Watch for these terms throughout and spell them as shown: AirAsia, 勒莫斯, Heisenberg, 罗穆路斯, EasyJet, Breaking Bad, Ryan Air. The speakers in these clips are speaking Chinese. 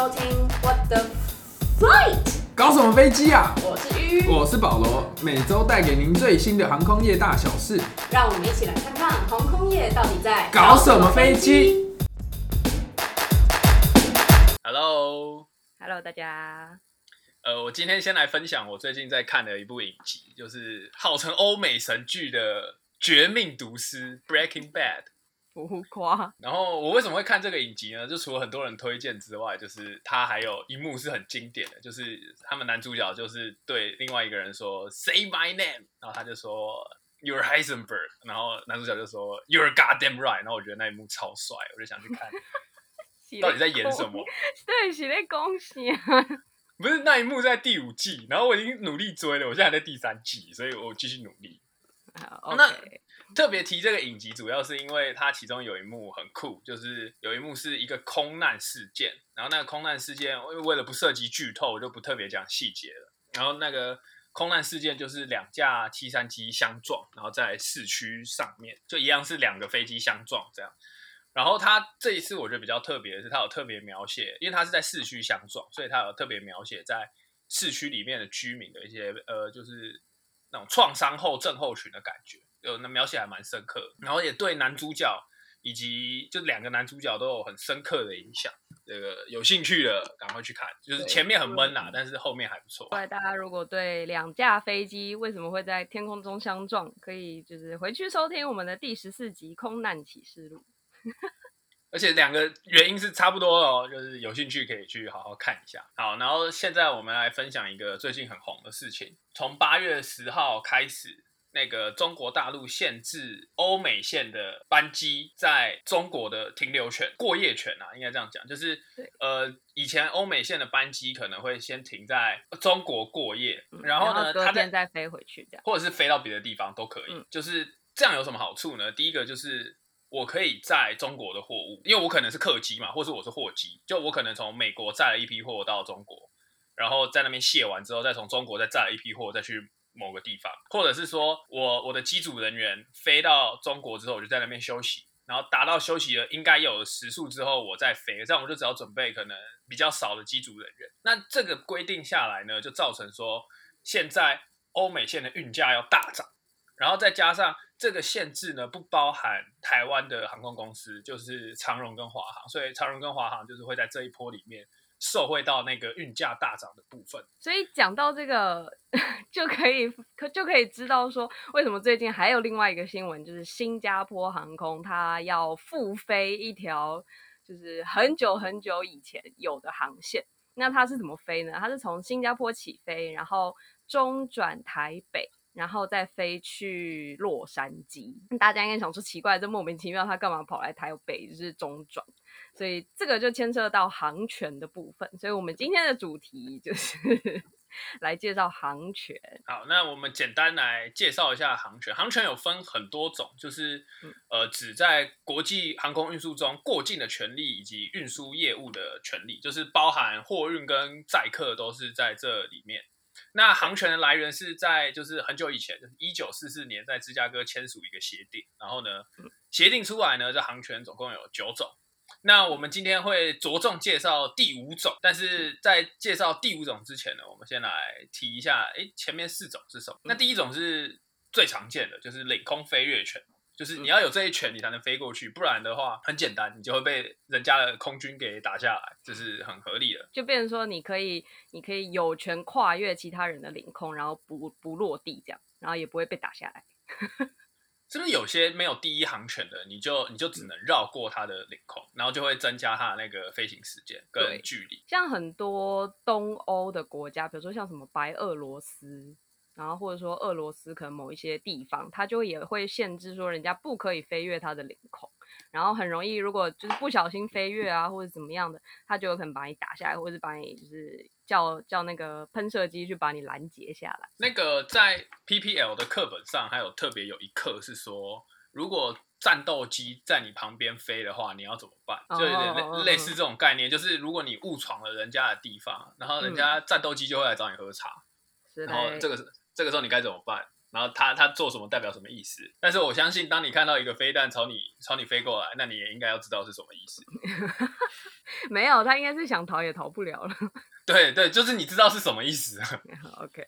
收听 What the Flight， 搞什么飞机啊？我是鱼，我是保罗，每周带给您最新的航空业大小事，让我们一起来看看航空业到底在搞什么飞机。Hello， 大家。我今天先来分享我最近在看的一部影集，就是号称欧美神剧的《绝命毒师》（Breaking Bad）。浮夸。然后我为什么会看这个影集呢？就除了很多人推荐之外，就是它还有一幕是很经典的，就是他们男主角就是对另外一个人说 “Say my name”， 然后他就说 “You're Heisenberg”， 然后男主角就说 “You're goddamn right”， 然后我觉得那一幕超帅，我就想去看到底在演什么。对，是在恭喜啊！不是那一幕在第5季，然后我已经努力追了，我现在还在第3季，所以我继续努力。好， okay。 那特别提这个影集，主要是因为它其中有一幕很酷，就是有一幕是一个空难事件，然后那个空难事件为了不涉及剧透，我就不特别讲细节了。然后那个空难事件就是两架737相撞，然后在市区上面，就一样是两个飞机相撞这样。然后他这一次我觉得比较特别的是，他有特别描写，因为他是在市区相撞，所以他有特别描写在市区里面的居民的一些就是那种创伤后症候群的感觉，有那描写还蛮深刻。然后也对男主角以及就两个男主角都有很深刻的影响。这个有兴趣的赶快去看，就是前面很闷啦，但是后面还不错。大家如果对两架飞机为什么会在天空中相撞，可以就是回去收听我们的第14集《空难启示录》。而且两个原因是差不多的哦，就是有兴趣可以去好好看一下。好，然后现在我们来分享一个最近很红的事情。从8月10号开始，那个中国大陆限制欧美线的班机在中国的停留权、过夜权啊，应该这样讲，就是以前欧美线的班机可能会先停在中国过夜，然后呢，隔天再飞回去，或者是飞到别的地方都可以。就是这样有什么好处呢？第一个就是我可以载中国的货物，因为我可能是客机嘛，或是我是货机，就我可能从美国载了一批货到中国，然后在那边卸完之后，再从中国再载了一批货再去某个地方，或者是说我的机组人员飞到中国之后，我就在那边休息，然后达到休息了应该有的时数之后，我再飞，这样我就只要准备可能比较少的机组人员。那这个规定下来呢，就造成说现在欧美线的运价要大涨，然后再加上这个限制呢，不包含台湾的航空公司，就是长荣跟华航，所以长荣跟华航就是会在这一波里面受惠到那个运价大涨的部分。所以讲到这个就可以知道说，为什么最近还有另外一个新闻，就是新加坡航空它要复飞一条就是很久很久以前有的航线。那它是怎么飞呢？它是从新加坡起飞，然后中转台北，然后再飞去洛杉矶。大家应该想说奇怪，这莫名其妙他干嘛跑来台北就是中转，所以这个就牵涉到航权的部分，所以我们今天的主题就是来介绍航权。好，那我们简单来介绍一下航权。航权有分很多种，就是指在国际航空运输中过境的权利以及运输业务的权利，就是包含货运跟载客都是在这里面。那航权的来源是在就是很久以前，就是1944年在芝加哥签署一个协定，然后呢，协定出来呢，这航权总共有9种。那我们今天会着重介绍第5种，但是在介绍第5种之前呢，我们先来提一下，前面4种是什么？那第1种是最常见的，就是领空飞越权，就是你要有这一权，你才能飞过去，不然的话很简单，你就会被人家的空军给打下来，这是很合理的。就变成说你可以有权跨越其他人的领空，然后不落地这样，然后也不会被打下来。是不是有些没有第一航权的，你就只能绕过它的领空，然后就会增加它的那个飞行时间跟距离？像很多东欧的国家，比如说像什么白俄罗斯，然后或者说俄罗斯可能某一些地方，它就也会限制说人家不可以飞越它的领空，然后很容易如果就是不小心飞越啊或者怎么样的，它就有可能把你打下来，或者把你就是叫那个喷射机去把你拦截下来。那个在 PPL 的课本上还有特别有一课是说，如果战斗机在你旁边飞的话，你要怎么办？就有点类似这种概念，就是如果你误闯了人家的地方，然后人家战斗机就会来找你喝茶，然后这个时候你该怎么办？然后他做什么代表什么意思。但是我相信当你看到一个飞弹朝你飞过来，那你也应该要知道是什么意思。没有，他应该是想逃也逃不了了。对对，就是你知道是什么意思。OK。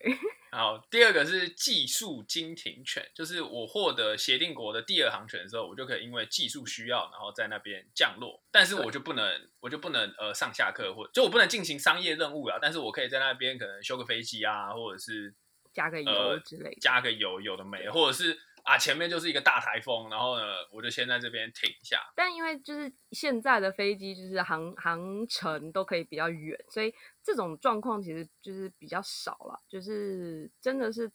好，第二个是技术经停权，就是我获得协定国的第二航权的时候，我就可以因为技术需要，然后在那边降落，但是我就不能上下课，或就我不能进行商业任务啦，但是我可以在那边可能修个飞机啊，或者是加个油之类的，加个油有的没，或者是啊前面就是一个大台风，然后呢我就先在这边停一下。但因为就是现在的飞机就是航程都可以比较远，所以这种状况其实就是比较少了，就是真的是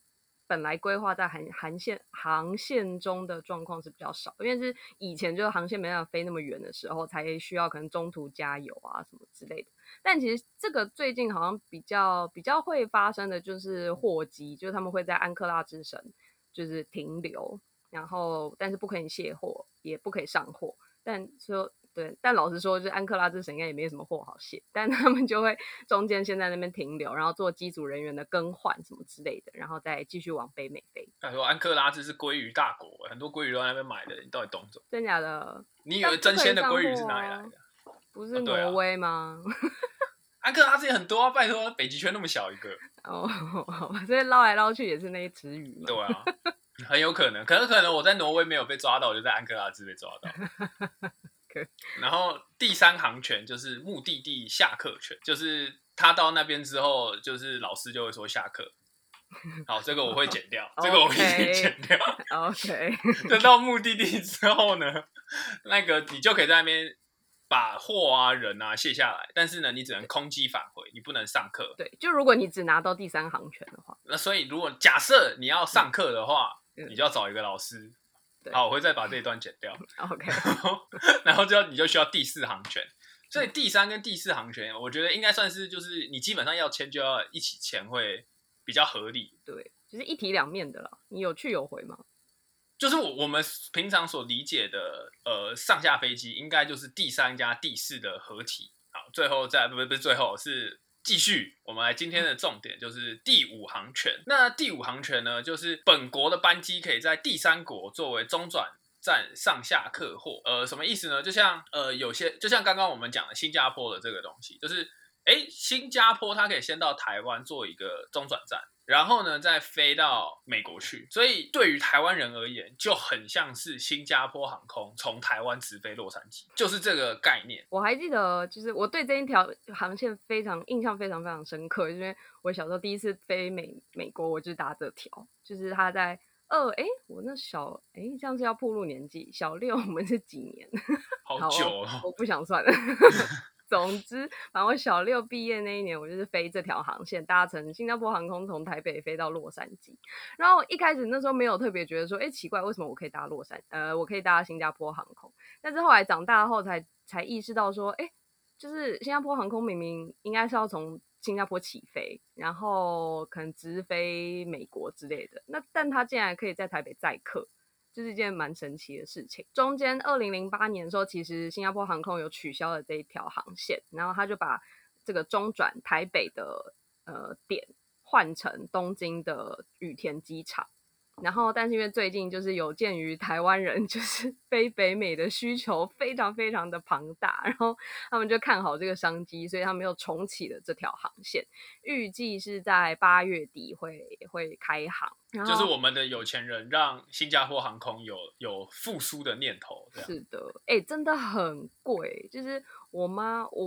本来规划在航线中的状况是比较少，因为是以前就是航线没办法飞那么远的时候，才需要可能中途加油啊什么之类的。但其实这个最近好像比较会发生的就是货机，就是他们会在安克拉之神就是停留，然后但是不可以卸货，也不可以上货，但说。对，但老实说，就是安克拉之神应该也没什么货好卸，但他们就会中间先在那边停留，然后做机组人员的更换什么之类的，然后再继续往北美飞。他说安克拉之是鲑鱼大国，很多鲑鱼都在那边买的，你到底懂什么？真假的？你以为真鲜的鲑鱼是哪里来的？不是挪威吗？哦对啊、安克拉之也很多啊，拜托，北极圈那么小一个。哦，好吧，所以捞来捞去也是那一只鱼嘛。对啊，很有可能。可能我在挪威没有被抓到，我就在安克拉之被抓到。然后第三航权就是目的地下课权，就是他到那边之后，就是老师就会说下课。好，这个我会剪掉，这个我一定剪掉。OK。等到目的地之后呢，那个你就可以在那边把货啊、人啊卸下来，但是呢，你只能空机返回，你不能上课。对，就如果你只拿到第三航权的话，那所以如果假设你要上课的话，你就要找一个老师。好，我会再把这一段剪掉。OK， 然后你就需要第四航权，所以第三跟第四航权，我觉得应该算是就是你基本上要签就要一起签会比较合理。对，就是一体两面的啦，你有去有回吗？就是我们平常所理解的上下飞机，应该就是第三加第四的合体。好，最后再不是最后是。继续，我们来今天的重点就是第五航权。那第五航权呢，就是本国的班机可以在第三国作为中转站上下客货。什么意思呢？就像就像刚刚我们讲的新加坡的这个东西，就是新加坡它可以先到台湾做一个中转站，然后呢再飞到美国去。所以对于台湾人而言，就很像是新加坡航空从台湾直飞洛杉矶，就是这个概念。我还记得，就是我对这一条航线印象非常深刻，因为我小时候第一次飞美国，我就搭这条，就是它在。我那小这样是要暴露年纪，小六我们是几年？好久哦，我不想算了。总之，反正我小六毕业那一年，我就是飞这条航线，搭乘新加坡航空从台北飞到洛杉矶。然后我一开始那时候没有特别觉得说，奇怪，为什么我可以搭我可以搭新加坡航空？但是后来长大后才意识到说，就是新加坡航空明明应该是要从新加坡起飞，然后可能直飞美国之类的，那但他竟然可以在台北载客，就是一件蛮神奇的事情。中间2008年的时候，其实新加坡航空有取消了这一条航线，然后他就把这个中转台北的点换成东京的羽田机场。然后但是因为最近就是有鉴于台湾人就是飞北美的需求非常非常的庞大，然后他们就看好这个商机，所以他们又重启了这条航线，预计是在8月底会开航。就是我们的有钱人让新加坡航空有复苏的念头。是的，真的很贵，就是我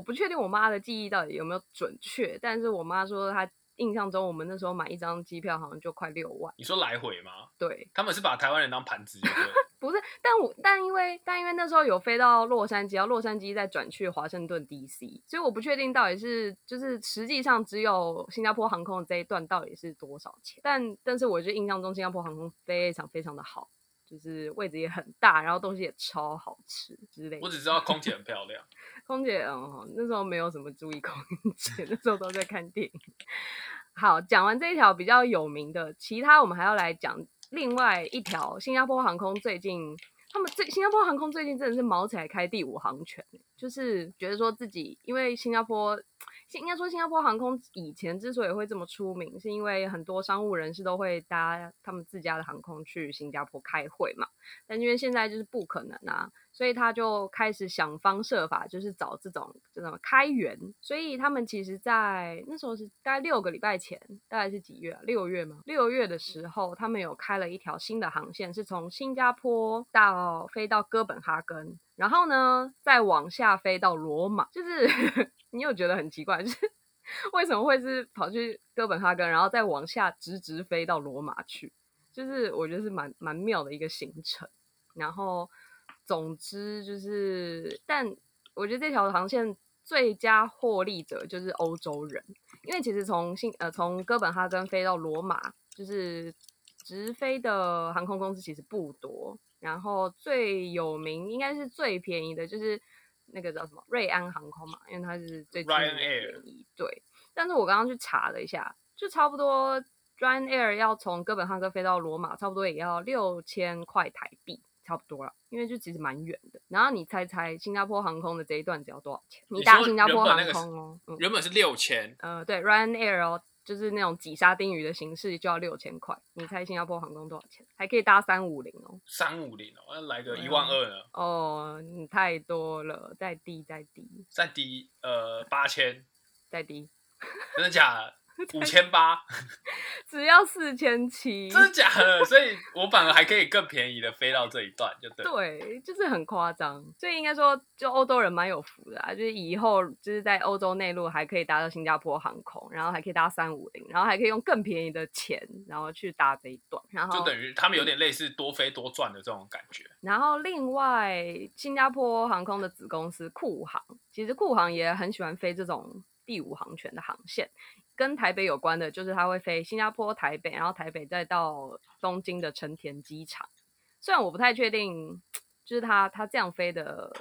不确定我妈的记忆到底有没有准确，但是我妈说她印象中我们那时候买一张机票好像就快6万。你说来回吗？对，他们是把台湾人当盘子就对了。不是，但因为那时候有飞到洛杉矶，然后洛杉矶再转去华盛顿 DC， 所以我不确定到底是就是实际上只有新加坡航空这一段到底是多少钱，但是我就印象中新加坡航空非常非常的好，就是位置也很大，然后东西也超好吃之类的。我只知道空姐很漂亮。空姐那时候没有什么注意空姐，那时候都在看电影。好，讲完这一条比较有名的，其他我们还要来讲另外一条新加坡航空新加坡航空最近真的是毛起来开第五航权，就是觉得说自己因为新加坡应该说新加坡航空以前之所以会这么出名，是因为很多商务人士都会搭他们自家的航空去新加坡开会嘛，但因为现在就是不可能啊，所以他就开始想方设法，就是找这种开源。所以他们其实在那时候是大概6个礼拜前，大概是几月啊？6月吗？6月的时候他们有开了一条新的航线，是从新加坡到飞到哥本哈根，然后呢再往下飞到罗马。就是你有觉得很奇怪，就是为什么会是跑去哥本哈根，然后再往下直飞到罗马去，就是我觉得是蛮妙的一个行程。然后总之就是，但我觉得这条航线最佳获利者就是欧洲人，因为其实从哥本哈根飞到罗马，就是直飞的航空公司其实不多，然后最有名应该是最便宜的就是那个叫什么瑞安航空嘛，因为它是最便宜 Ryan Air， 对。但是我刚刚去查了一下，就差不多 Ryan Air 要从哥本哈根飞到罗马，差不多也要6000块台币。差不多了，因为就其实蛮远的。然后你猜新加坡航空的这一段只要多少钱？你搭新加坡航空哦，原本是6000，对 ，Ryan Air 哦，就是那种挤沙丁鱼的形式就要6000块。你猜新加坡航空多少钱？还可以搭350哦，350哦，那来个12000了。哦，你太多了，再低，8000，再低，真的假的？5800，只要4700，真的假的？所以我反而还可以更便宜的飞到这一段，就对。对，就是很夸张，所以应该说，就欧洲人蛮有福的啊，就是以后就是在欧洲内陆还可以搭到新加坡航空，然后还可以搭350，然后还可以用更便宜的钱，然后去搭这一段，然后就等于他们有点类似多飞多赚的这种感觉。然后另外，新加坡航空的子公司酷航，其实酷航也很喜欢飞这种第5航权的航线。跟台北有关的就是它会飞新加坡台北，然后台北再到东京的成田机场。虽然我不太确定就是它这样飞的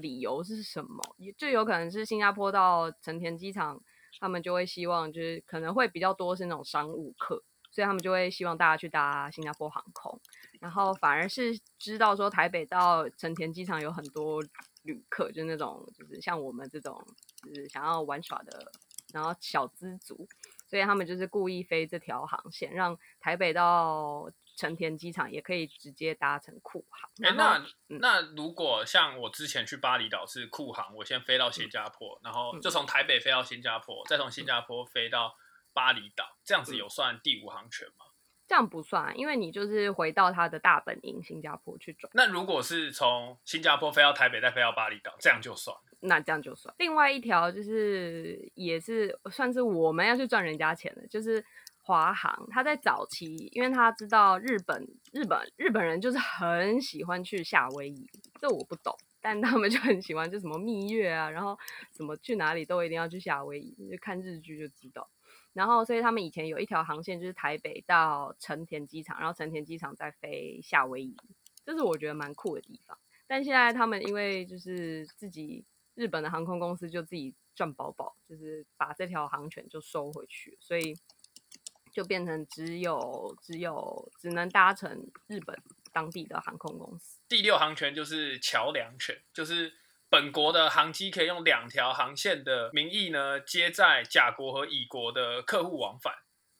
理由是什么，就有可能是新加坡到成田机场他们就会希望就是可能会比较多是那种商务客，所以他们就会希望大家去搭新加坡航空，然后反而是知道说台北到成田机场有很多旅客，就是那种就是像我们这种就是想要玩耍的然后小资族，所以他们就是故意飞这条航线，让台北到成田机场也可以直接搭乘酷航。那如果像我之前去巴厘岛是酷航，我先飞到新加坡，然后就从台北飞到新加坡，再从新加坡飞到巴厘岛，这样子有算第5航权吗？这样不算，因为你就是回到他的大本营新加坡去转。那如果是从新加坡飞到台北，再飞到巴厘岛，这样就算。那这样就算。另外一条就是也是算是我们要去赚人家钱的，就是华航。他在早期，因为他知道日本人就是很喜欢去夏威夷，这我不懂，但他们就很喜欢就什么蜜月啊，然后什么去哪里都一定要去夏威夷，就看日剧就知道。然后所以他们以前有一条航线就是台北到成田机场，然后成田机场再飞夏威夷，这是我觉得蛮酷的地方。但现在他们因为就是自己日本的航空公司就自己赚饱饱，就是把这条航权就收回去，所以就变成只能搭乘日本当地的航空公司。第6航权就是桥梁权，就是本国的航机可以用2条航线的名义呢接载甲国和乙国的客户往返。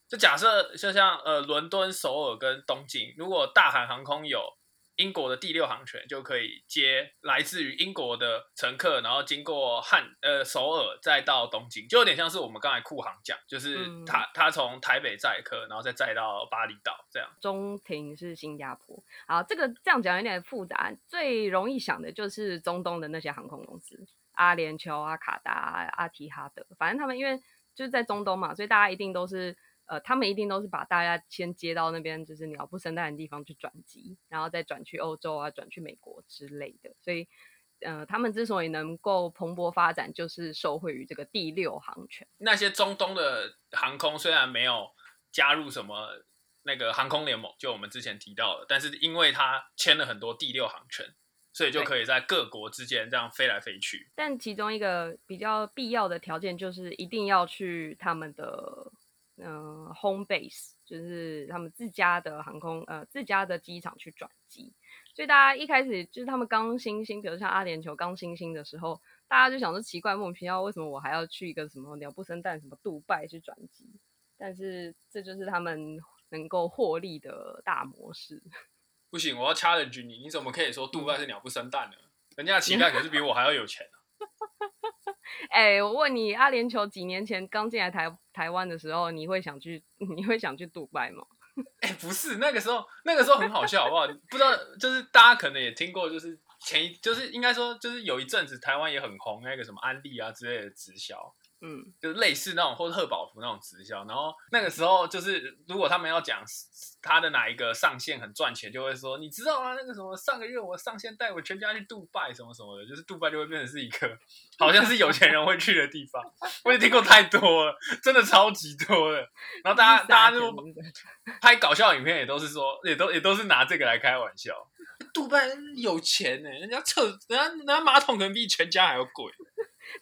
就假设就像伦敦、首尔跟东京，如果大韩航空有英国的第6航权，就可以接来自于英国的乘客，然后经过首尔再到东京，就有点像是我们刚才酷航讲，就是他从台北载客，然后再载到巴厘岛这样。中停是新加坡。好，这样讲有点复杂，最容易想的就是中东的那些航空公司，阿联酋啊、卡达啊、阿提哈德，反正他们因为就是在中东嘛，所以大家一定都是。他们一定都是把大家先接到那边就是鸟不生蛋的地方去转机，然后再转去欧洲啊，转去美国之类的。所以他们之所以能够蓬勃发展，就是受惠于这个第6航权。那些中东的航空虽然没有加入什么那个航空联盟，就我们之前提到的，但是因为它签了很多第6航权，所以就可以在各国之间这样飞来飞去。但其中一个比较必要的条件就是一定要去他们的home base， 就是他们自家的航空自家的机场去转机。所以大家一开始就是他们刚新兴，比如像阿联酋刚新兴的时候，大家就想说奇怪莫名其妙为什么我还要去一个什么鸟不生蛋什么杜拜去转机，但是这就是他们能够获利的大模式。不行，我要 challenge 你，你怎么可以说杜拜是鸟不生蛋呢？人家的乞丐可是比我还要有钱啊。哎，我问你，阿联酋几年前刚进来台湾的时候，你会想去杜拜吗？哎，不是，那个时候很好笑，好不好？不知道，就是大家可能也听过，就是就是应该说，就是有一阵子台湾也很红那个什么安利啊之类的直销。嗯，就是类似那种或者贺宝福那种直销，然后那个时候就是如果他们要讲他的哪一个上线很赚钱，就会说你知道啊那个什么上个月我上线带我全家去杜拜什么什么的，就是杜拜就会变成是一个好像是有钱人会去的地方。我也听过太多了，真的超级多了。然后大家就拍搞笑影片也都是说也都是拿这个来开玩笑。杜拜有钱欸，人家马桶可能比全家还要贵。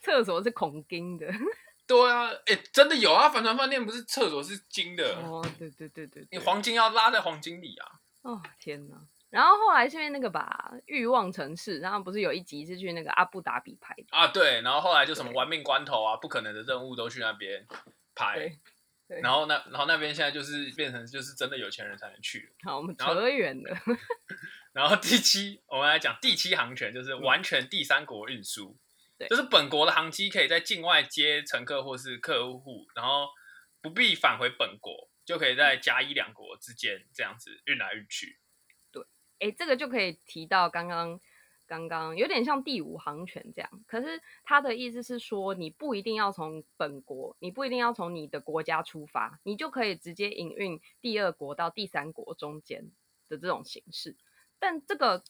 厕所是孔金的，对啊，欸，真的有啊，帆船饭店不是厕所是金的哦，对，你黄金要拉在黄金里啊，哦天哪！然后后来下面那个吧，欲望城市，然后不是有一集是去那个阿布达比拍的啊，对，然后后来就什么玩命关头啊，不可能的任务都去那边拍，然后那边现在就是变成就是真的有钱人才能去了。好，我们扯远了。然后我们来讲第七航权，就是完全第三国运输。就是本国的航机可以在境外接乘客或是客户，然后不必返回本国，就可以在甲乙两国之间这样子运来运去。对，哎，这个就可以提到刚刚有点像第五航权这样，可是他的意思是说，你不一定要从本国，你不一定要从你的国家出发，你就可以直接营运第二国到第三国中间的这种形式，但这个。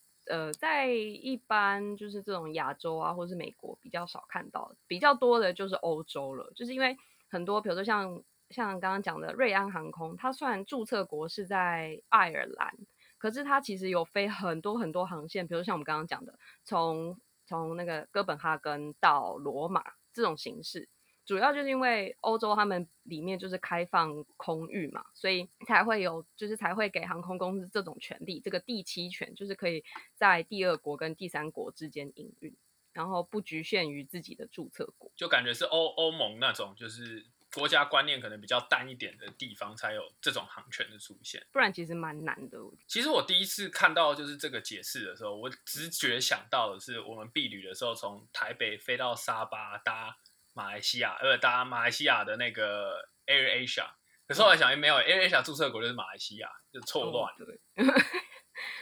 在一般就是这种亚洲啊，或是美国比较少看到，比较多的就是欧洲了。就是因为很多，比如说像刚刚讲的瑞安航空，它虽然注册国是在爱尔兰，可是它其实有飞很多很多航线，比如像我们刚刚讲的，从那个哥本哈根到罗马这种形式，主要就是因为欧洲他们里面就是开放空域嘛，所以才会给航空公司这种权利，这个第七权就是可以在第二国跟第三国之间营运，然后不局限于自己的注册国，就感觉是欧盟那种就是国家观念可能比较淡一点的地方才有这种航权的出现，不然其实蛮难的。其实我第一次看到就是这个解释的时候，我直觉想到的是我们避旅的时候从台北飞到沙巴搭马来西亚的那个 AirAsia， 可是后来想，没有 AirAsia 注册国就是马来西亚，就错乱了。哦、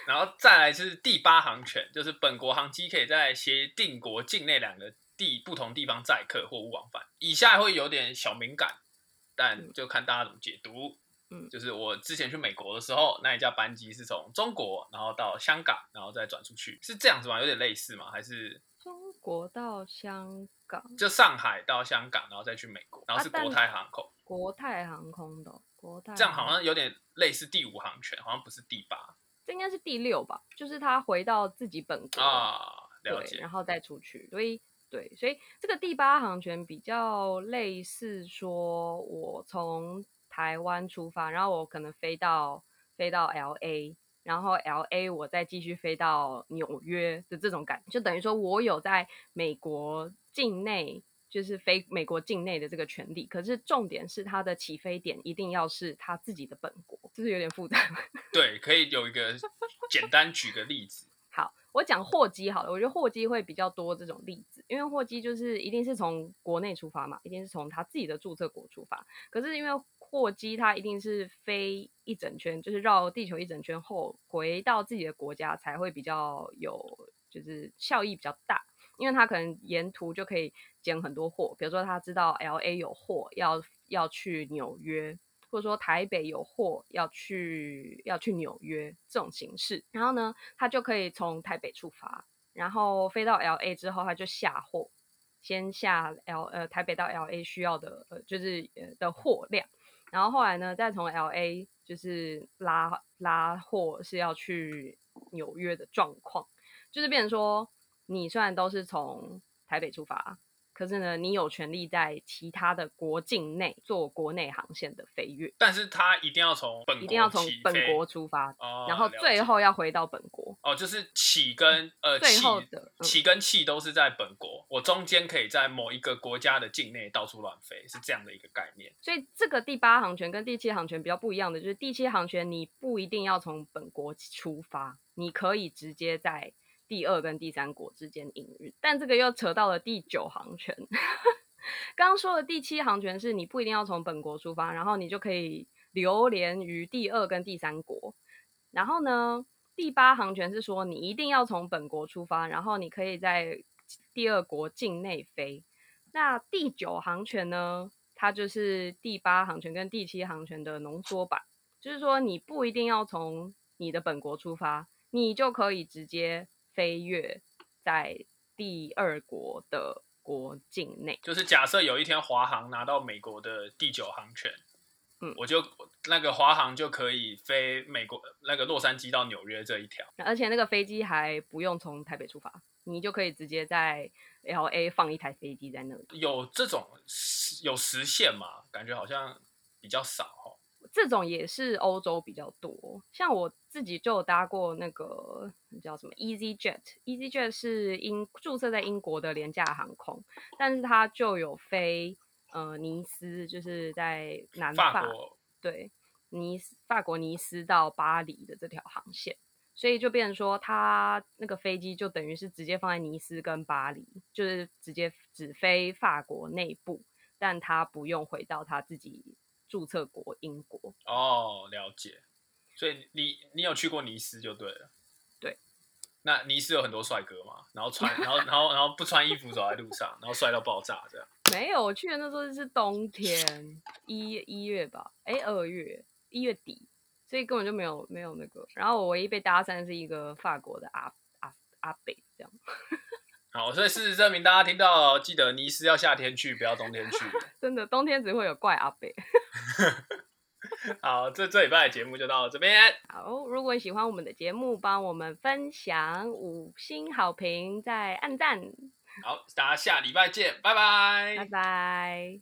然后再来是第八航权，就是本国航机可以在协定国境内两个不同地方载客或无往返。以下会有点小敏感，但就看大家怎么解读。嗯，就是我之前去美国的时候，那一架班机是从中国，然后到香港，然后再转出去，是这样子吗？有点类似吗？还是？中国到香港，就上海到香港，然后再去美国，然后是国泰航空。国泰航空的、哦、国泰航空，这样好像有点类似第五航权，好像不是第八，这应该是第六吧？就是他回到自己本国啊，了解，然后再出去。所以这个第八航权比较类似，说我从台湾出发，然后我可能飞到 LA。然后 LA 我再继续飞到纽约的这种感觉，就等于说我有在美国境内，就是飞美国境内的这个权利，可是重点是它的起飞点一定要是它自己的本国，就是有点复杂。对，可以有一个简单举个例子。好，我讲货机好了，我觉得货机会比较多这种例子，因为货机就是一定是从国内出发嘛，一定是从它自己的注册国出发，可是因为货机它一定是飞一整圈，就是绕地球一整圈后回到自己的国家才会比较有，就是效益比较大，因为它可能沿途就可以捡很多货，比如说它知道 LA 有货要去纽约，或者说台北有货要去纽约这种形式，然后呢它就可以从台北出发，然后飞到 LA 之后它就下货，先下台北到 LA 需要的的货量，然后后来呢，再从 LA 就是拉货是要去纽约的状况，就是变成说，你虽然都是从台北出发，可是呢你有权利在其他的国境内做国内航线的飞越，但是它一定要从本国，一定要从本国出发、哦、然后最后要回到本国。哦，就是起跟最后的起跟气都是在本国，我中间可以在某一个国家的境内到处乱飞，是这样的一个概念。所以这个第八航权跟第七航权比较不一样的就是，第七航权你不一定要从本国出发，你可以直接在第二跟第三国之间营运，但这个又扯到了第九航权。刚刚说的第七航权是你不一定要从本国出发，然后你就可以流连于第二跟第三国。然后呢，第八航权是说你一定要从本国出发，然后你可以在第二国境内飞。那第九航权呢，它就是第八航权跟第七航权的浓缩版，就是说你不一定要从你的本国出发，你就可以直接飞越在第二国的国境内。就是假设有一天华航拿到美国的第九航权、我就那个华航就可以飞美国那个洛杉矶到纽约这一条，而且那个飞机还不用从台北出发，你就可以直接在 LA 放一台飞机在那里。有这种有实现吗？感觉好像比较少、哦、这种也是欧洲比较多，像我自己就有搭过那个叫什么 EasyJet 是注册在英国的廉价航空，但是它就有飞尼斯，就是在南法国对法国尼斯到巴黎的这条航线，所以就变成说它那个飞机就等于是直接放在尼斯跟巴黎，就是直接只飞法国内部，但它不用回到它自己注册国英国。哦，了解。所以 你有去过尼斯就对了。对，那尼斯有很多帅哥嘛，然后不穿衣服走在路上，然后帅到爆炸这样。没有，我去的那时候是冬天，一月吧，2月1月底，所以根本就没有那个。然后我唯一被搭讪是一个法国的阿北这样。好，所以事实证明大家听到了，记得尼斯要夏天去，不要冬天去。真的，冬天只会有怪阿北。好，这礼拜的节目就到这边。好，如果喜欢我们的节目，帮我们分享5星好评，再按赞。好，大家下礼拜见，拜拜，拜拜。